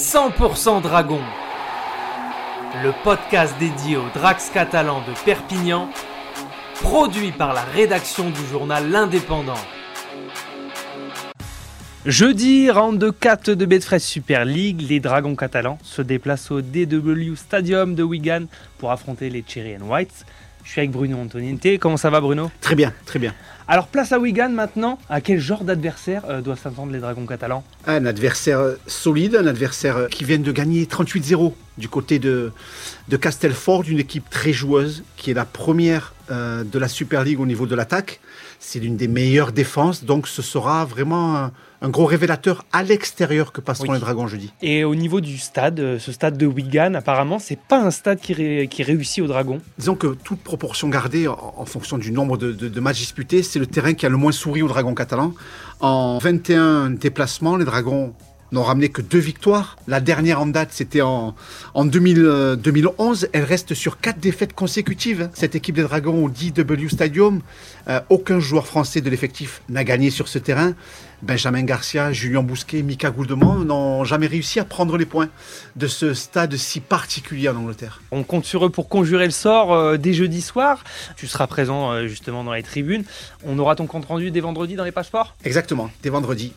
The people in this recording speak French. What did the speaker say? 100% Dragon, le podcast dédié aux Dragons Catalans de Perpignan, produit par la rédaction du journal L'Indépendant. Jeudi, round de 4 de Betfred Super League, les Dragons Catalans se déplacent au DW Stadium de Wigan pour affronter les Cherry and Whites. Je suis avec Bruno Antoniente. Comment ça va, Bruno ? Très bien, très bien. Alors, place à Wigan maintenant. À quel genre d'adversaire doivent s'attendre les Dragons Catalans ? Un adversaire solide, un adversaire qui vient de gagner 38-0 du côté de Castelford, une équipe très joueuse qui est la première de la Super League au niveau de l'attaque. C'est l'une des meilleures défenses, donc ce sera vraiment un gros révélateur à l'extérieur que passeront les Dragons jeudi. Et au niveau du stade, ce stade de Wigan, apparemment, c'est pas un stade qui réussit aux Dragons. Disons que toute proportion gardée, en fonction du nombre de matchs disputés, c'est le terrain qui a le moins souri aux Dragons catalans. En 21 déplacements, les Dragons n'ont ramené que 2 victoires. La dernière en date, c'était en 2011. Elle reste sur 4 défaites consécutives. Cette équipe des Dragons au DW Stadium, aucun joueur français de l'effectif n'a gagné sur ce terrain. Benjamin Garcia, Julien Bousquet, Mika Gouldemont n'ont jamais réussi à prendre les points de ce stade si particulier en Angleterre. On compte sur eux pour conjurer le sort dès jeudi soir. Tu seras présent justement dans les tribunes. On aura ton compte rendu dès vendredi dans les passeports ? Exactement, dès vendredi.